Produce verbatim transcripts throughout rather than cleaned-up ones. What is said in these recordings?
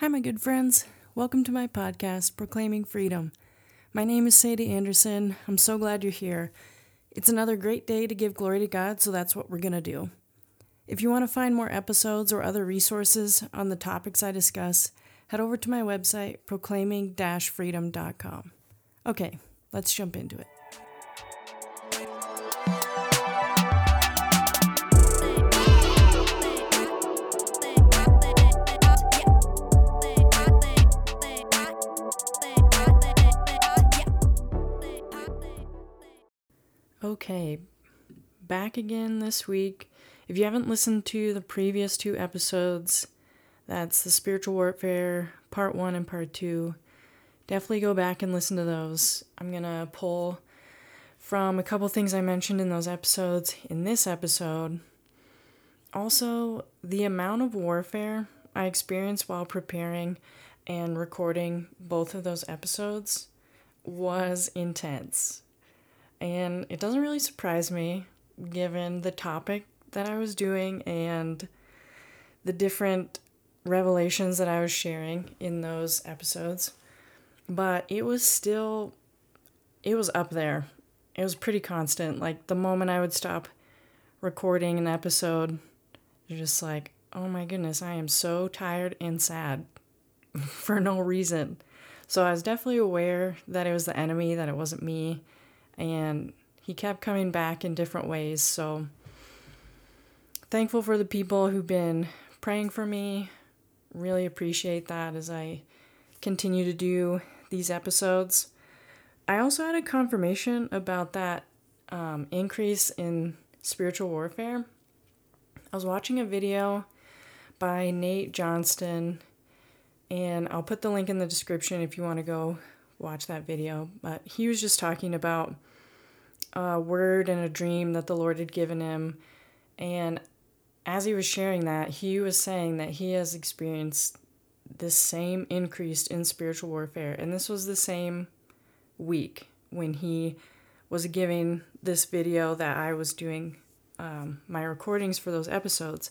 Hi, my good friends. Welcome to my podcast, Proclaiming Freedom. My name is Sadie Anderson. I'm so glad you're here. It's another great day to give glory to God, so that's what we're going to do. If you want to find more episodes or other resources on the topics I discuss, head over to my website, proclaiming dash freedom dot com. Okay, let's jump into it. Okay, back again this week. If you haven't listened to the previous two episodes, that's the Spiritual Warfare Part one and Part two, definitely go back and listen to those. I'm going to pull from a couple things I mentioned in those episodes in this episode. Also, the amount of warfare I experienced while preparing and recording both of those episodes was intense. And it doesn't really surprise me, given the topic that I was doing and the different revelations that I was sharing in those episodes. But it was still, it was up there. It was pretty constant. Like, the moment I would stop recording an episode, you're just like, oh my goodness, I am so tired and sad for no reason. So I was definitely aware that it was the enemy, that it wasn't me. And he kept coming back in different ways. So thankful for the people who've been praying for me. Really appreciate that as I continue to do these episodes. I also had a confirmation about that um, increase in spiritual warfare. I was watching a video by Nate Johnston, and I'll put the link in the description if you want to go watch that video. But he was just talking about a word and a dream that the Lord had given him. And as he was sharing that, he was saying that he has experienced this same increase in spiritual warfare. And this was the same week when he was giving this video that I was doing um, my recordings for those episodes.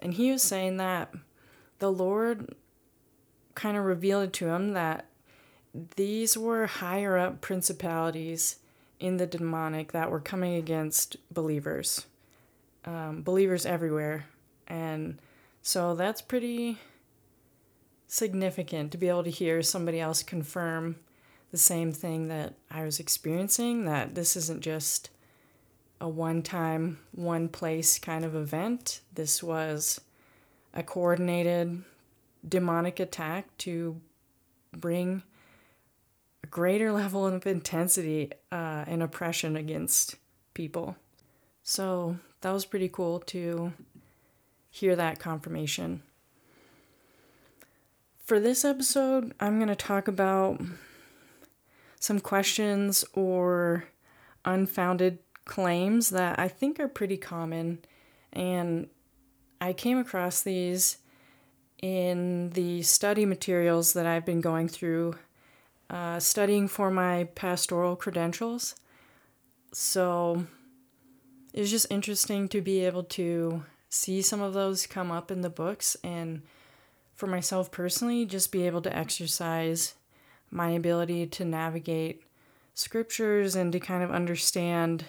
And he was saying that the Lord kind of revealed it to him that these were higher up principalities in the demonic that were coming against believers, um, believers everywhere. And so that's pretty significant to be able to hear somebody else confirm the same thing that I was experiencing, that this isn't just a one-time, one-place kind of event. This was a coordinated demonic attack to bring a greater level of intensity uh, and oppression against people. So that was pretty cool to hear that confirmation. For this episode, I'm going to talk about some questions or unfounded claims that I think are pretty common. And I came across these in the study materials that I've been going through Uh, studying for my pastoral credentials. So it was just interesting to be able to see some of those come up in the books, and for myself personally, just be able to exercise my ability to navigate scriptures and to kind of understand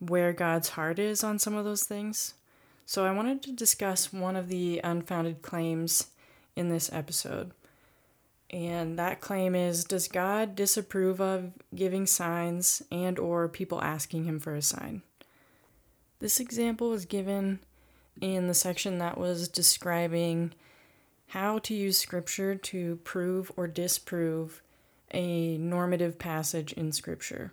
where God's heart is on some of those things. So I wanted to discuss one of the unfounded claims in this episode. And that claim is, does God disapprove of giving signs and or people asking him for a sign? This example was given in the section that was describing how to use scripture to prove or disprove a normative passage in scripture.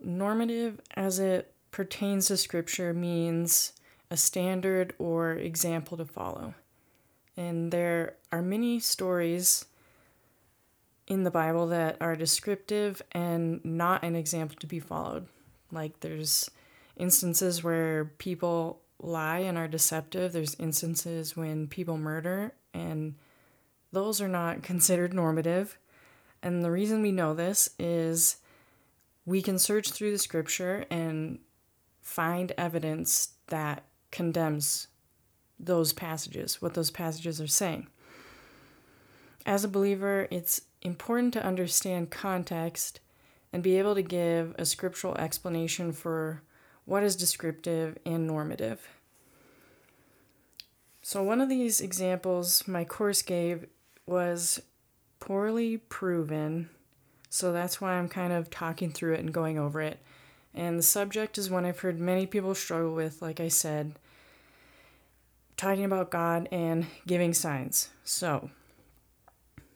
Normative, as it pertains to scripture, means a standard or example to follow. And there are many stories in the Bible that are descriptive and not an example to be followed. Like, there's instances where people lie and are deceptive. There's instances when people murder, and those are not considered normative. And the reason we know this is we can search through the scripture and find evidence that condemns those passages, what those passages are saying. As a believer, it's important to understand context and be able to give a scriptural explanation for what is descriptive and normative. So one of these examples my course gave was poorly proven, so that's why I'm kind of talking through it and going over it. And the subject is one I've heard many people struggle with, like I said, talking about God and giving signs. So,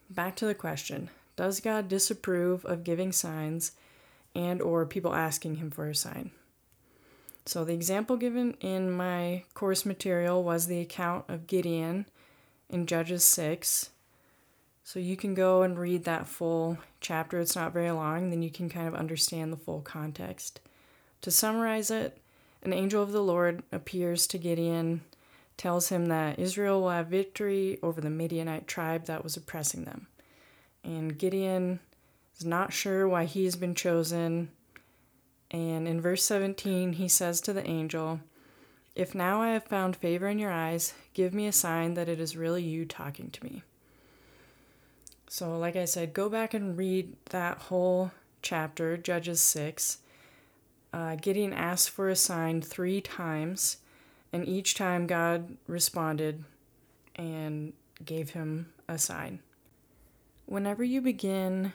back to the question, does God disapprove of giving signs and or people asking him for a sign? So the example given in my course material was the account of Gideon in Judges six. So you can go and read that full chapter. It's not very long. Then you can kind of understand the full context. To summarize it, an angel of the Lord appears to Gideon, tells him that Israel will have victory over the Midianite tribe that was oppressing them. And Gideon is not sure why he has been chosen. And in verse seventeen, he says to the angel, "If now I have found favor in your eyes, give me a sign that it is really you talking to me." So like I said, go back and read that whole chapter, Judges six. Uh, Gideon asked for a sign three times. And each time God responded and gave him a sign. Whenever you begin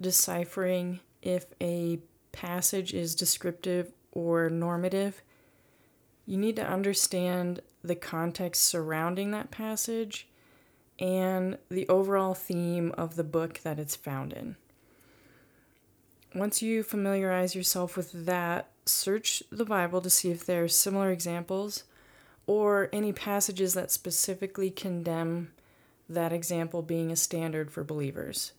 deciphering if a passage is descriptive or normative, you need to understand the context surrounding that passage and the overall theme of the book that it's found in. Once you familiarize yourself with that, search the Bible to see if there are similar examples or any passages that specifically condemn that example being a standard for believers.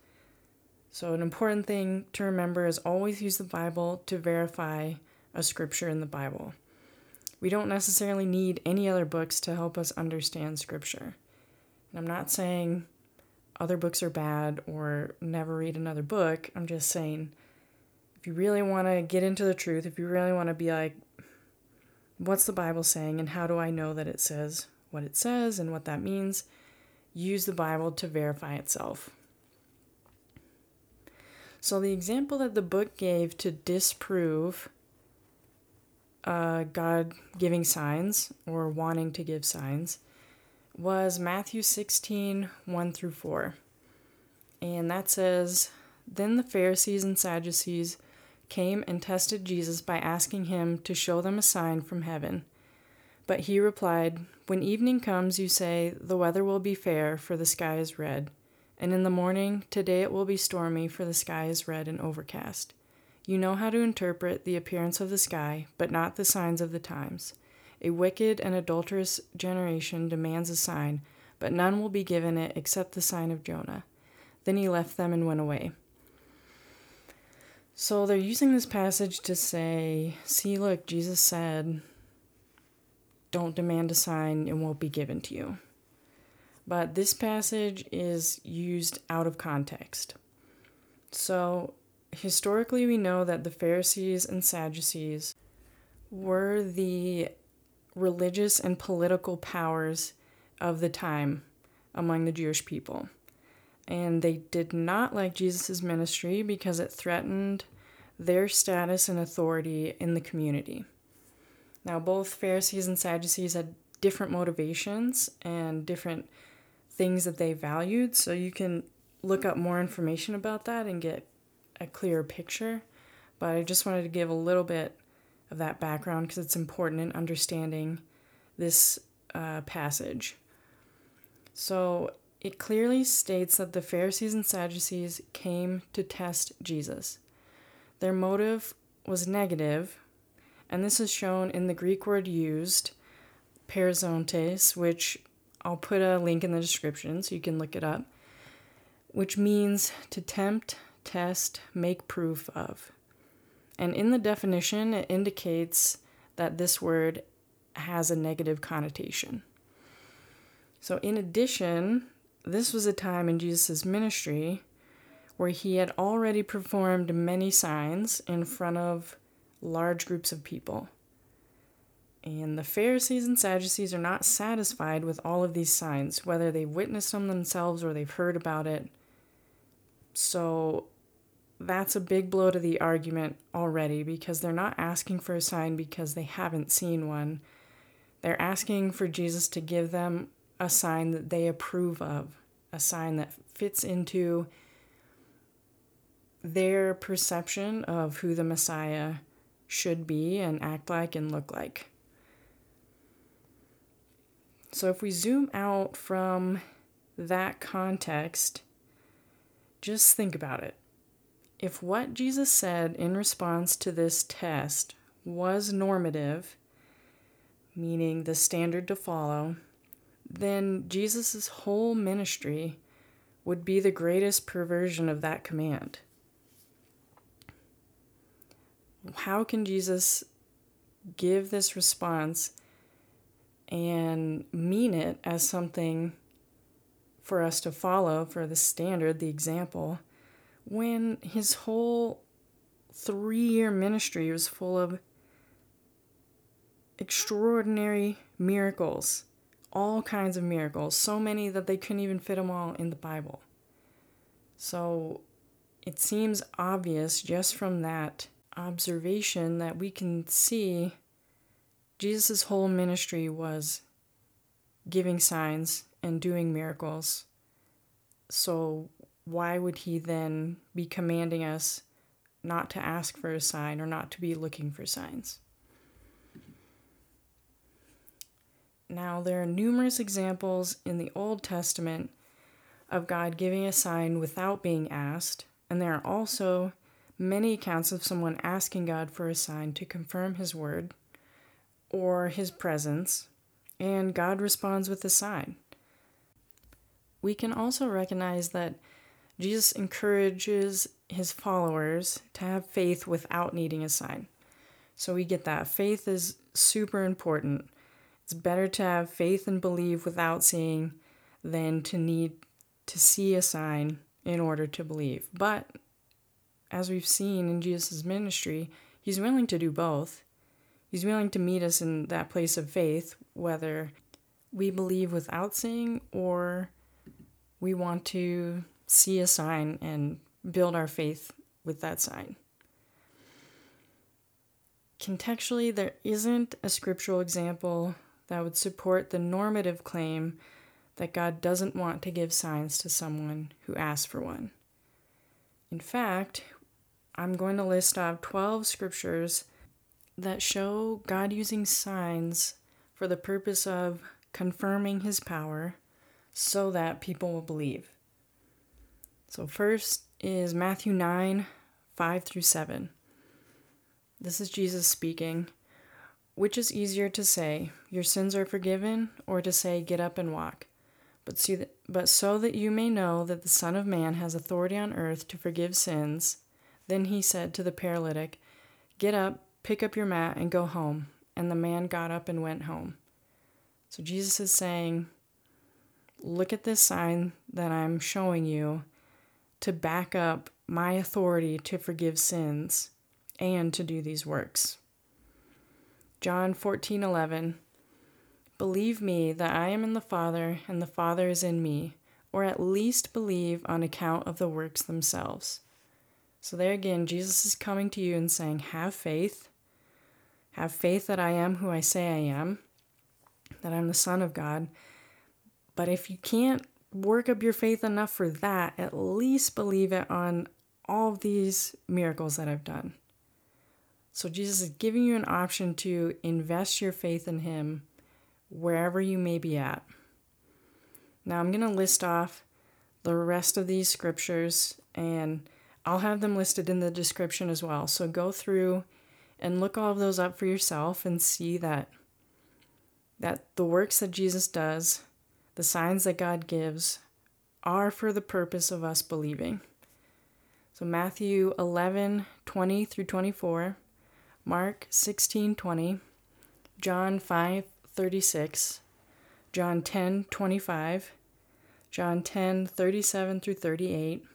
So an important thing to remember is always use the Bible to verify a scripture in the Bible. We don't necessarily need any other books to help us understand scripture. And I'm not saying other books are bad or never read another book. I'm just saying, if you really want to get into the truth, if you really want to be like, what's the Bible saying and how do I know that it says what it says and what that means, use the Bible to verify itself. So the example that the book gave to disprove uh, God giving signs or wanting to give signs was Matthew sixteen, one through four. And that says, "Then the Pharisees and Sadducees came and tested Jesus by asking him to show them a sign from heaven. But he replied, 'When evening comes, you say, the weather will be fair, for the sky is red. And in the morning, today it will be stormy, for the sky is red and overcast. You know how to interpret the appearance of the sky, but not the signs of the times. A wicked and adulterous generation demands a sign, but none will be given it except the sign of Jonah.' Then he left them and went away." So they're using this passage to say, see, look, Jesus said, don't demand a sign, it won't be given to you. But this passage is used out of context. So historically, we know that the Pharisees and Sadducees were the religious and political powers of the time among the Jewish people. And they did not like Jesus' ministry because it threatened their status and authority in the community. Now, both Pharisees and Sadducees had different motivations and different things that they valued, so you can look up more information about that and get a clearer picture. But I just wanted to give a little bit of that background because it's important in understanding this uh, passage. So it clearly states that the Pharisees and Sadducees came to test Jesus. Their motive was negative, and this is shown in the Greek word used, perizontes, which I'll put a link in the description so you can look it up, which means to tempt, test, make proof of. And in the definition, it indicates that this word has a negative connotation. So in addition, this was a time in Jesus' ministry where he had already performed many signs in front of large groups of people. And the Pharisees and Sadducees are not satisfied with all of these signs, whether they've witnessed them themselves or they've heard about it. So that's a big blow to the argument already, because they're not asking for a sign because they haven't seen one. They're asking for Jesus to give them a sign that they approve of, a sign that fits into their perception of who the Messiah should be and act like and look like. So if we zoom out from that context, just think about it. If what Jesus said in response to this test was normative, meaning the standard to follow, then Jesus' whole ministry would be the greatest perversion of that command. How can Jesus give this response and mean it as something for us to follow, for the standard, the example, when his whole three-year ministry was full of extraordinary miracles, all kinds of miracles, so many that they couldn't even fit them all in the Bible? So it seems obvious just from that observation that we can see Jesus' whole ministry was giving signs and doing miracles. So why would he then be commanding us not to ask for a sign or not to be looking for signs? Now, there are numerous examples in the Old Testament of God giving a sign without being asked, and there are also many accounts of someone asking God for a sign to confirm his word or his presence, and God responds with a sign. We can also recognize that Jesus encourages his followers to have faith without needing a sign. So we get that. Faith is super important. It's better to have faith and believe without seeing than to need to see a sign in order to believe. But as we've seen in Jesus' ministry, he's willing to do both. He's willing to meet us in that place of faith, whether we believe without seeing or we want to see a sign and build our faith with that sign. Contextually, there isn't a scriptural example that would support the normative claim that God doesn't want to give signs to someone who asks for one. In fact, I'm going to list off twelve scriptures that show God using signs for the purpose of confirming his power so that people will believe. So first is Matthew nine, five through seven. This is Jesus speaking. Which is easier to say, your sins are forgiven, or to say, get up and walk? But see that, but so that you may know that the Son of Man has authority on earth to forgive sins. Then he said to the paralytic, get up, pick up your mat, and go home. And the man got up and went home. So Jesus is saying, look at this sign that I'm showing you to back up my authority to forgive sins and to do these works. John fourteen eleven, believe me that I am in the Father and the Father is in me, or at least believe on account of the works themselves. So there again, Jesus is coming to you and saying, have faith. Have faith that I am who I say I am, that I'm the Son of God. But if you can't work up your faith enough for that, at least believe it on all these miracles that I've done. So Jesus is giving you an option to invest your faith in him wherever you may be at. Now I'm going to list off the rest of these scriptures, and I'll have them listed in the description as well. So go through and look all of those up for yourself and see that, that the works that Jesus does, the signs that God gives, are for the purpose of us believing. So Matthew eleven, twenty through twenty-four, Mark sixteen, twenty, John five, thirty-six, John ten, twenty-five, John ten, thirty-seven through thirty-eight,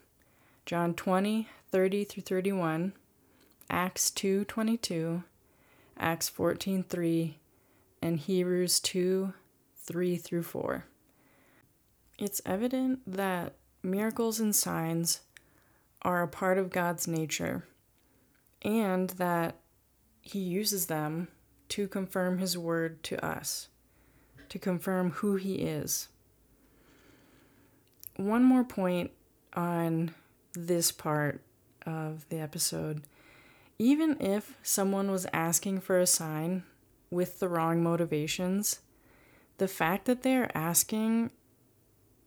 John twenty, thirty through thirty-one, Acts two, twenty-two, Acts fourteen, three, and Hebrews two, three through four. It's evident that miracles and signs are a part of God's nature, and that He uses them to confirm His word to us, to confirm who He is. One more point on this part of the episode. Even if someone was asking for a sign with the wrong motivations, the fact that they are asking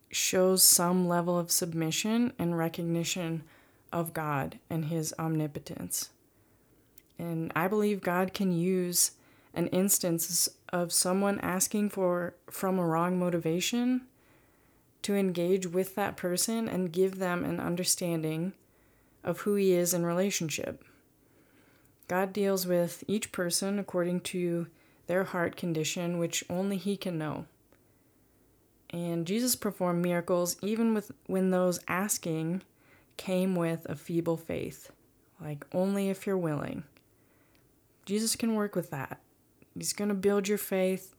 shows some level of submission and recognition of God and His omnipotence. And I believe God can use an instance of someone asking for from a wrong motivation to engage with that person and give them an understanding of who He is in relationship. God deals with each person according to their heart condition, which only He can know. And Jesus performed miracles even with when those asking came with a feeble faith, like only if you're willing. Jesus can work with that. He's going to build your faith,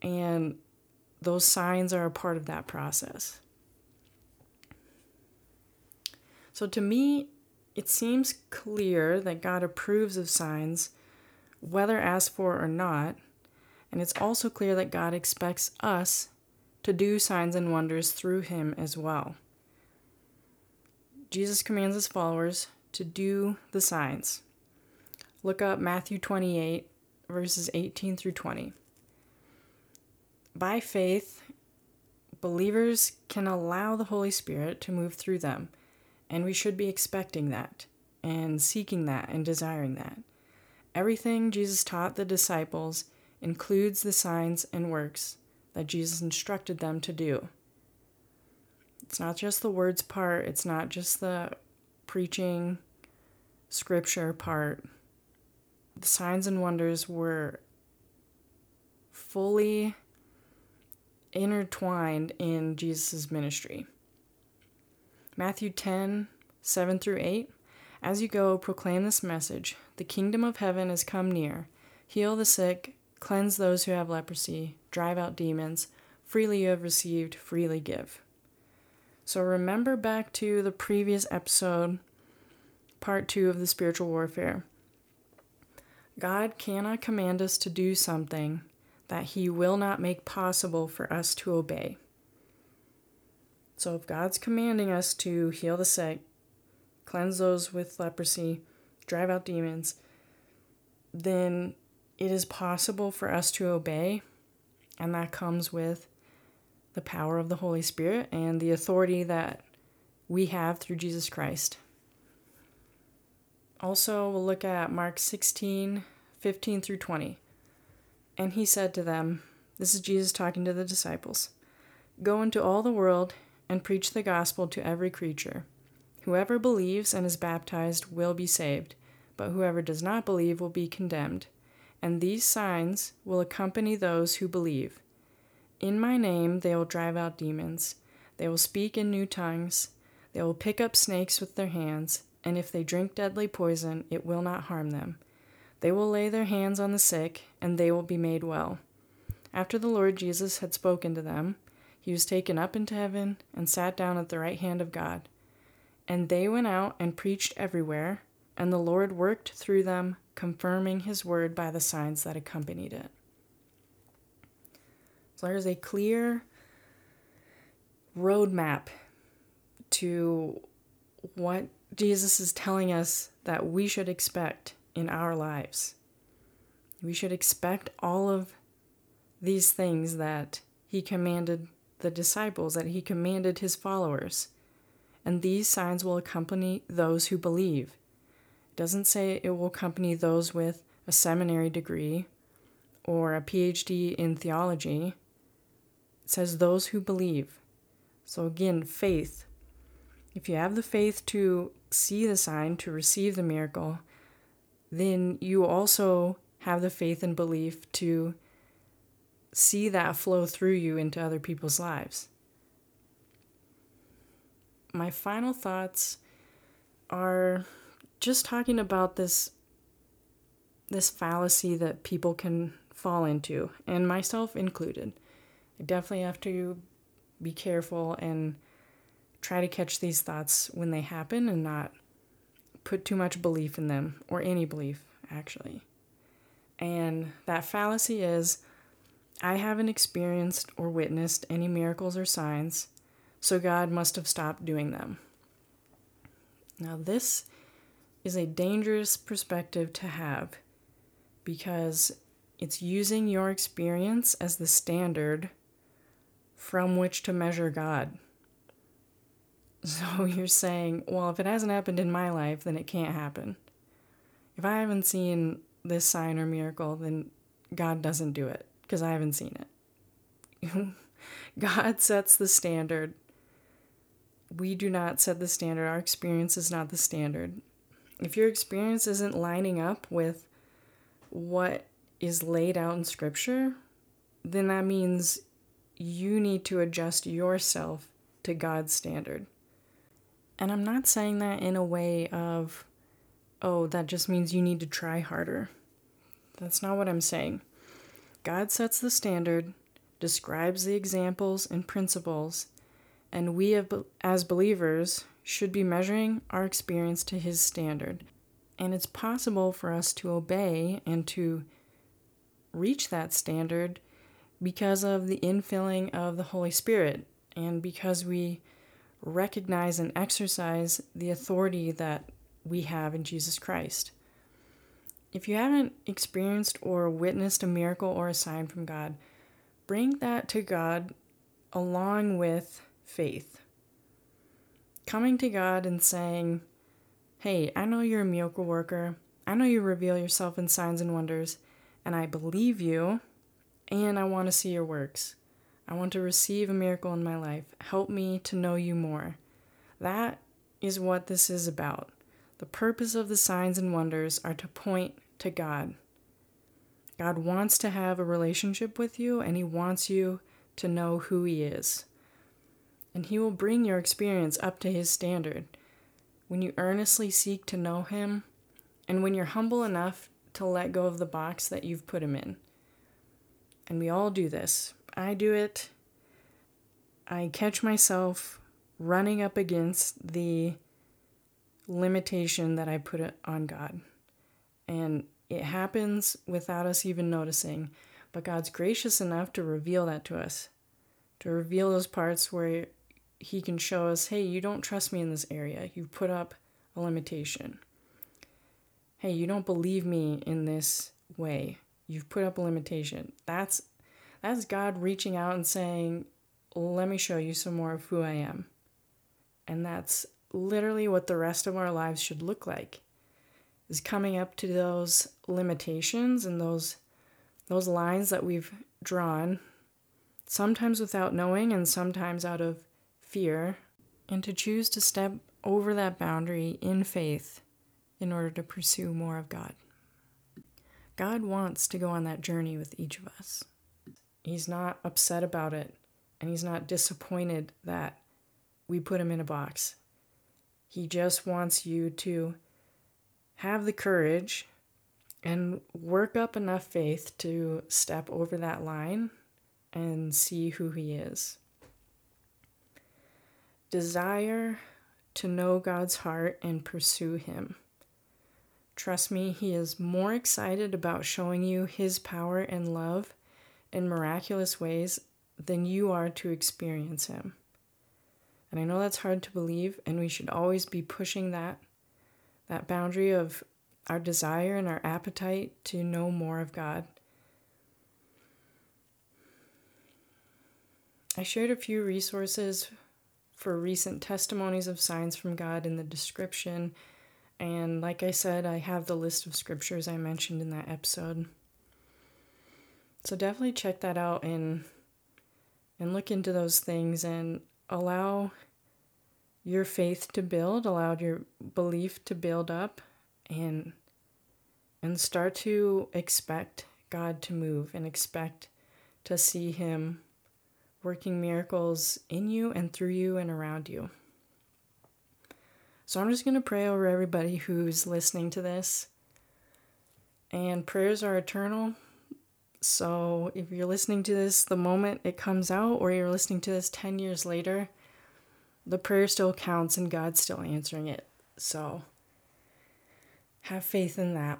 and those signs are a part of that process. So to me, it seems clear that God approves of signs, whether asked for or not, and it's also clear that God expects us to do signs and wonders through Him as well. Jesus commands His followers to do the signs. Look up Matthew twenty-eight, verses eighteen through twenty. By faith, believers can allow the Holy Spirit to move through them, and we should be expecting that, and seeking that, and desiring that. Everything Jesus taught the disciples includes the signs and works that Jesus instructed them to do. It's not just the words part, it's not just the preaching scripture part. The signs and wonders were fully intertwined in Jesus' ministry. Matthew ten, seven through eight. As you go, proclaim this message. The kingdom of heaven has come near. Heal the sick, cleanse those who have leprosy, drive out demons. Freely you have received, freely give. So remember back to the previous episode, part two of the spiritual warfare. God cannot command us to do something that He will not make possible for us to obey. So if God's commanding us to heal the sick, cleanse those with leprosy, drive out demons, then it is possible for us to obey, and that comes with the power of the Holy Spirit and the authority that we have through Jesus Christ. Also, we'll look at Mark sixteen, fifteen through twenty. And He said to them, this is Jesus talking to the disciples, "Go into all the world and preach the gospel to every creature. Whoever believes and is baptized will be saved, but whoever does not believe will be condemned. And these signs will accompany those who believe. In my name they will drive out demons. They will speak in new tongues. They will pick up snakes with their hands, and if they drink deadly poison, it will not harm them. They will lay their hands on the sick, and they will be made well." After the Lord Jesus had spoken to them, He was taken up into heaven and sat down at the right hand of God. And they went out and preached everywhere, and the Lord worked through them, confirming His word by the signs that accompanied it. So there's a clear roadmap to what Jesus is telling us that we should expect in our lives. We should expect all of these things that He commanded the disciples, that He commanded His followers. And these signs will accompany those who believe. It doesn't say it will accompany those with a seminary degree or a P H D in theology. It says those who believe. So again, faith. If you have the faith to see the sign, to receive the miracle, then you also have the faith and belief to see that flow through you into other people's lives. My final thoughts are just talking about this this fallacy that people can fall into, and myself included. I definitely have to be careful and try to catch these thoughts when they happen and not put too much belief in them, or any belief, actually. And that fallacy is, I haven't experienced or witnessed any miracles or signs, so God must have stopped doing them. Now, this is a dangerous perspective to have, because it's using your experience as the standard from which to measure God. So you're saying, well, if it hasn't happened in my life, then it can't happen. If I haven't seen this sign or miracle, then God doesn't do it, because I haven't seen it. God sets the standard. We do not set the standard. Our experience is not the standard. If your experience isn't lining up with what is laid out in Scripture, then that means you need to adjust yourself to God's standard. And I'm not saying that in a way of, oh, that just means you need to try harder. That's not what I'm saying. God sets the standard, describes the examples and principles, and we as believers should be measuring our experience to His standard. And it's possible for us to obey and to reach that standard because of the infilling of the Holy Spirit, and because we recognize and exercise the authority that we have in Jesus Christ. If you haven't experienced or witnessed a miracle or a sign from God, bring that to God along with faith. Coming to God and saying, hey, I know you're a miracle worker. I know you reveal yourself in signs and wonders, and I believe you, and I want to see your works. I want to receive a miracle in my life. Help me to know you more. That is what this is about. The purpose of the signs and wonders are to point to God. God wants to have a relationship with you, and He wants you to know who He is. And He will bring your experience up to His standard. When you earnestly seek to know Him, and when you're humble enough to let go of the box that you've put Him in. And we all do this. I do it. I catch myself running up against the limitation that I put it on God. And it happens without us even noticing. But God's gracious enough to reveal that to us. To reveal those parts where He can show us, hey, you don't trust me in this area. You put up a limitation. Hey, you don't believe me in this way. You've put up a limitation. That's That's God reaching out and saying, let me show you some more of who I am. And that's literally what the rest of our lives should look like, is coming up to those limitations and those those lines that we've drawn, sometimes without knowing and sometimes out of fear, and to choose to step over that boundary in faith in order to pursue more of God. God wants to go on that journey with each of us. He's not upset about it, and He's not disappointed that we put Him in a box. He just wants you to have the courage and work up enough faith to step over that line and see who He is. Desire to know God's heart and pursue Him. Trust me, He is more excited about showing you His power and love in miraculous ways than you are to experience Him. And I know that's hard to believe, and we should always be pushing that, that boundary of our desire and our appetite to know more of God. I shared a few resources for recent testimonies of signs from God in the description, and like I said, I have the list of scriptures I mentioned in that episode. So definitely check that out and and look into those things and allow your faith to build, allow your belief to build up, and and start to expect God to move and expect to see Him working miracles in you and through you and around you. So I'm just going to pray over everybody who's listening to this. And prayers are eternal. So if you're listening to this the moment it comes out, or you're listening to this ten years later, the prayer still counts and God's still answering it. So have faith in that.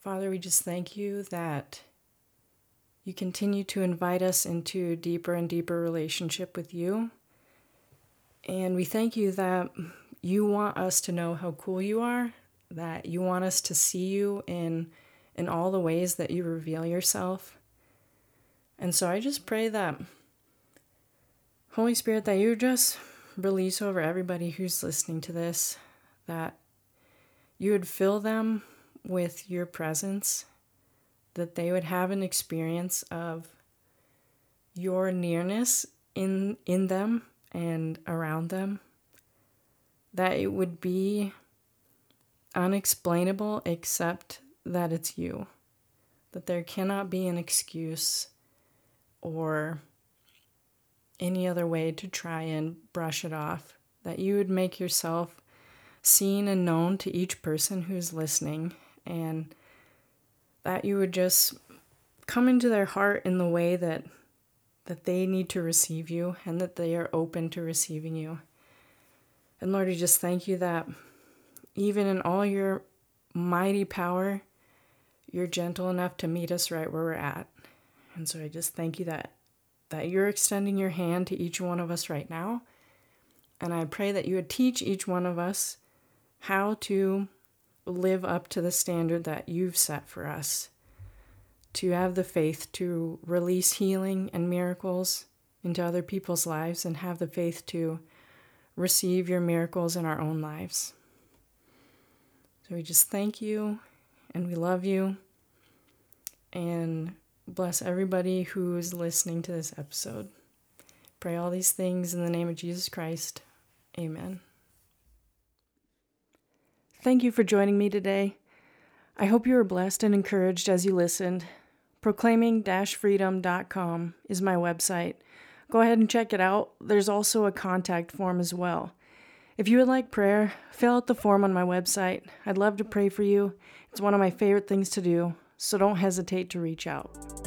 Father, we just thank you that you continue to invite us into a deeper and deeper relationship with you. And we thank you that you want us to know how cool you are, that you want us to see you in in all the ways that you reveal yourself. And so I just pray that, Holy Spirit, that you just release over everybody who's listening to this, that you would fill them with your presence, that they would have an experience of your nearness in in them and around them, that it would be unexplainable except that it's you, that there cannot be an excuse or any other way to try and brush it off, that you would make yourself seen and known to each person who's listening, and that you would just come into their heart in the way that that they need to receive you, and that they are open to receiving you. And Lord, we just thank you that even in all your mighty power, you're gentle enough to meet us right where we're at. And so I just thank you that that you're extending your hand to each one of us right now. And I pray that you would teach each one of us how to live up to the standard that you've set for us, to have the faith to release healing and miracles into other people's lives, and have the faith to receive your miracles in our own lives. So we just thank you, and we love you, and bless everybody who's listening to this episode. Pray all these things in the name of Jesus Christ. Amen. Thank you for joining me today. I hope you were blessed and encouraged as you listened. proclaiming freedom dot com is my website. Go ahead and check it out. There's also a contact form as well. If you would like prayer, fill out the form on my website. I'd love to pray for you. It's one of my favorite things to do, so don't hesitate to reach out.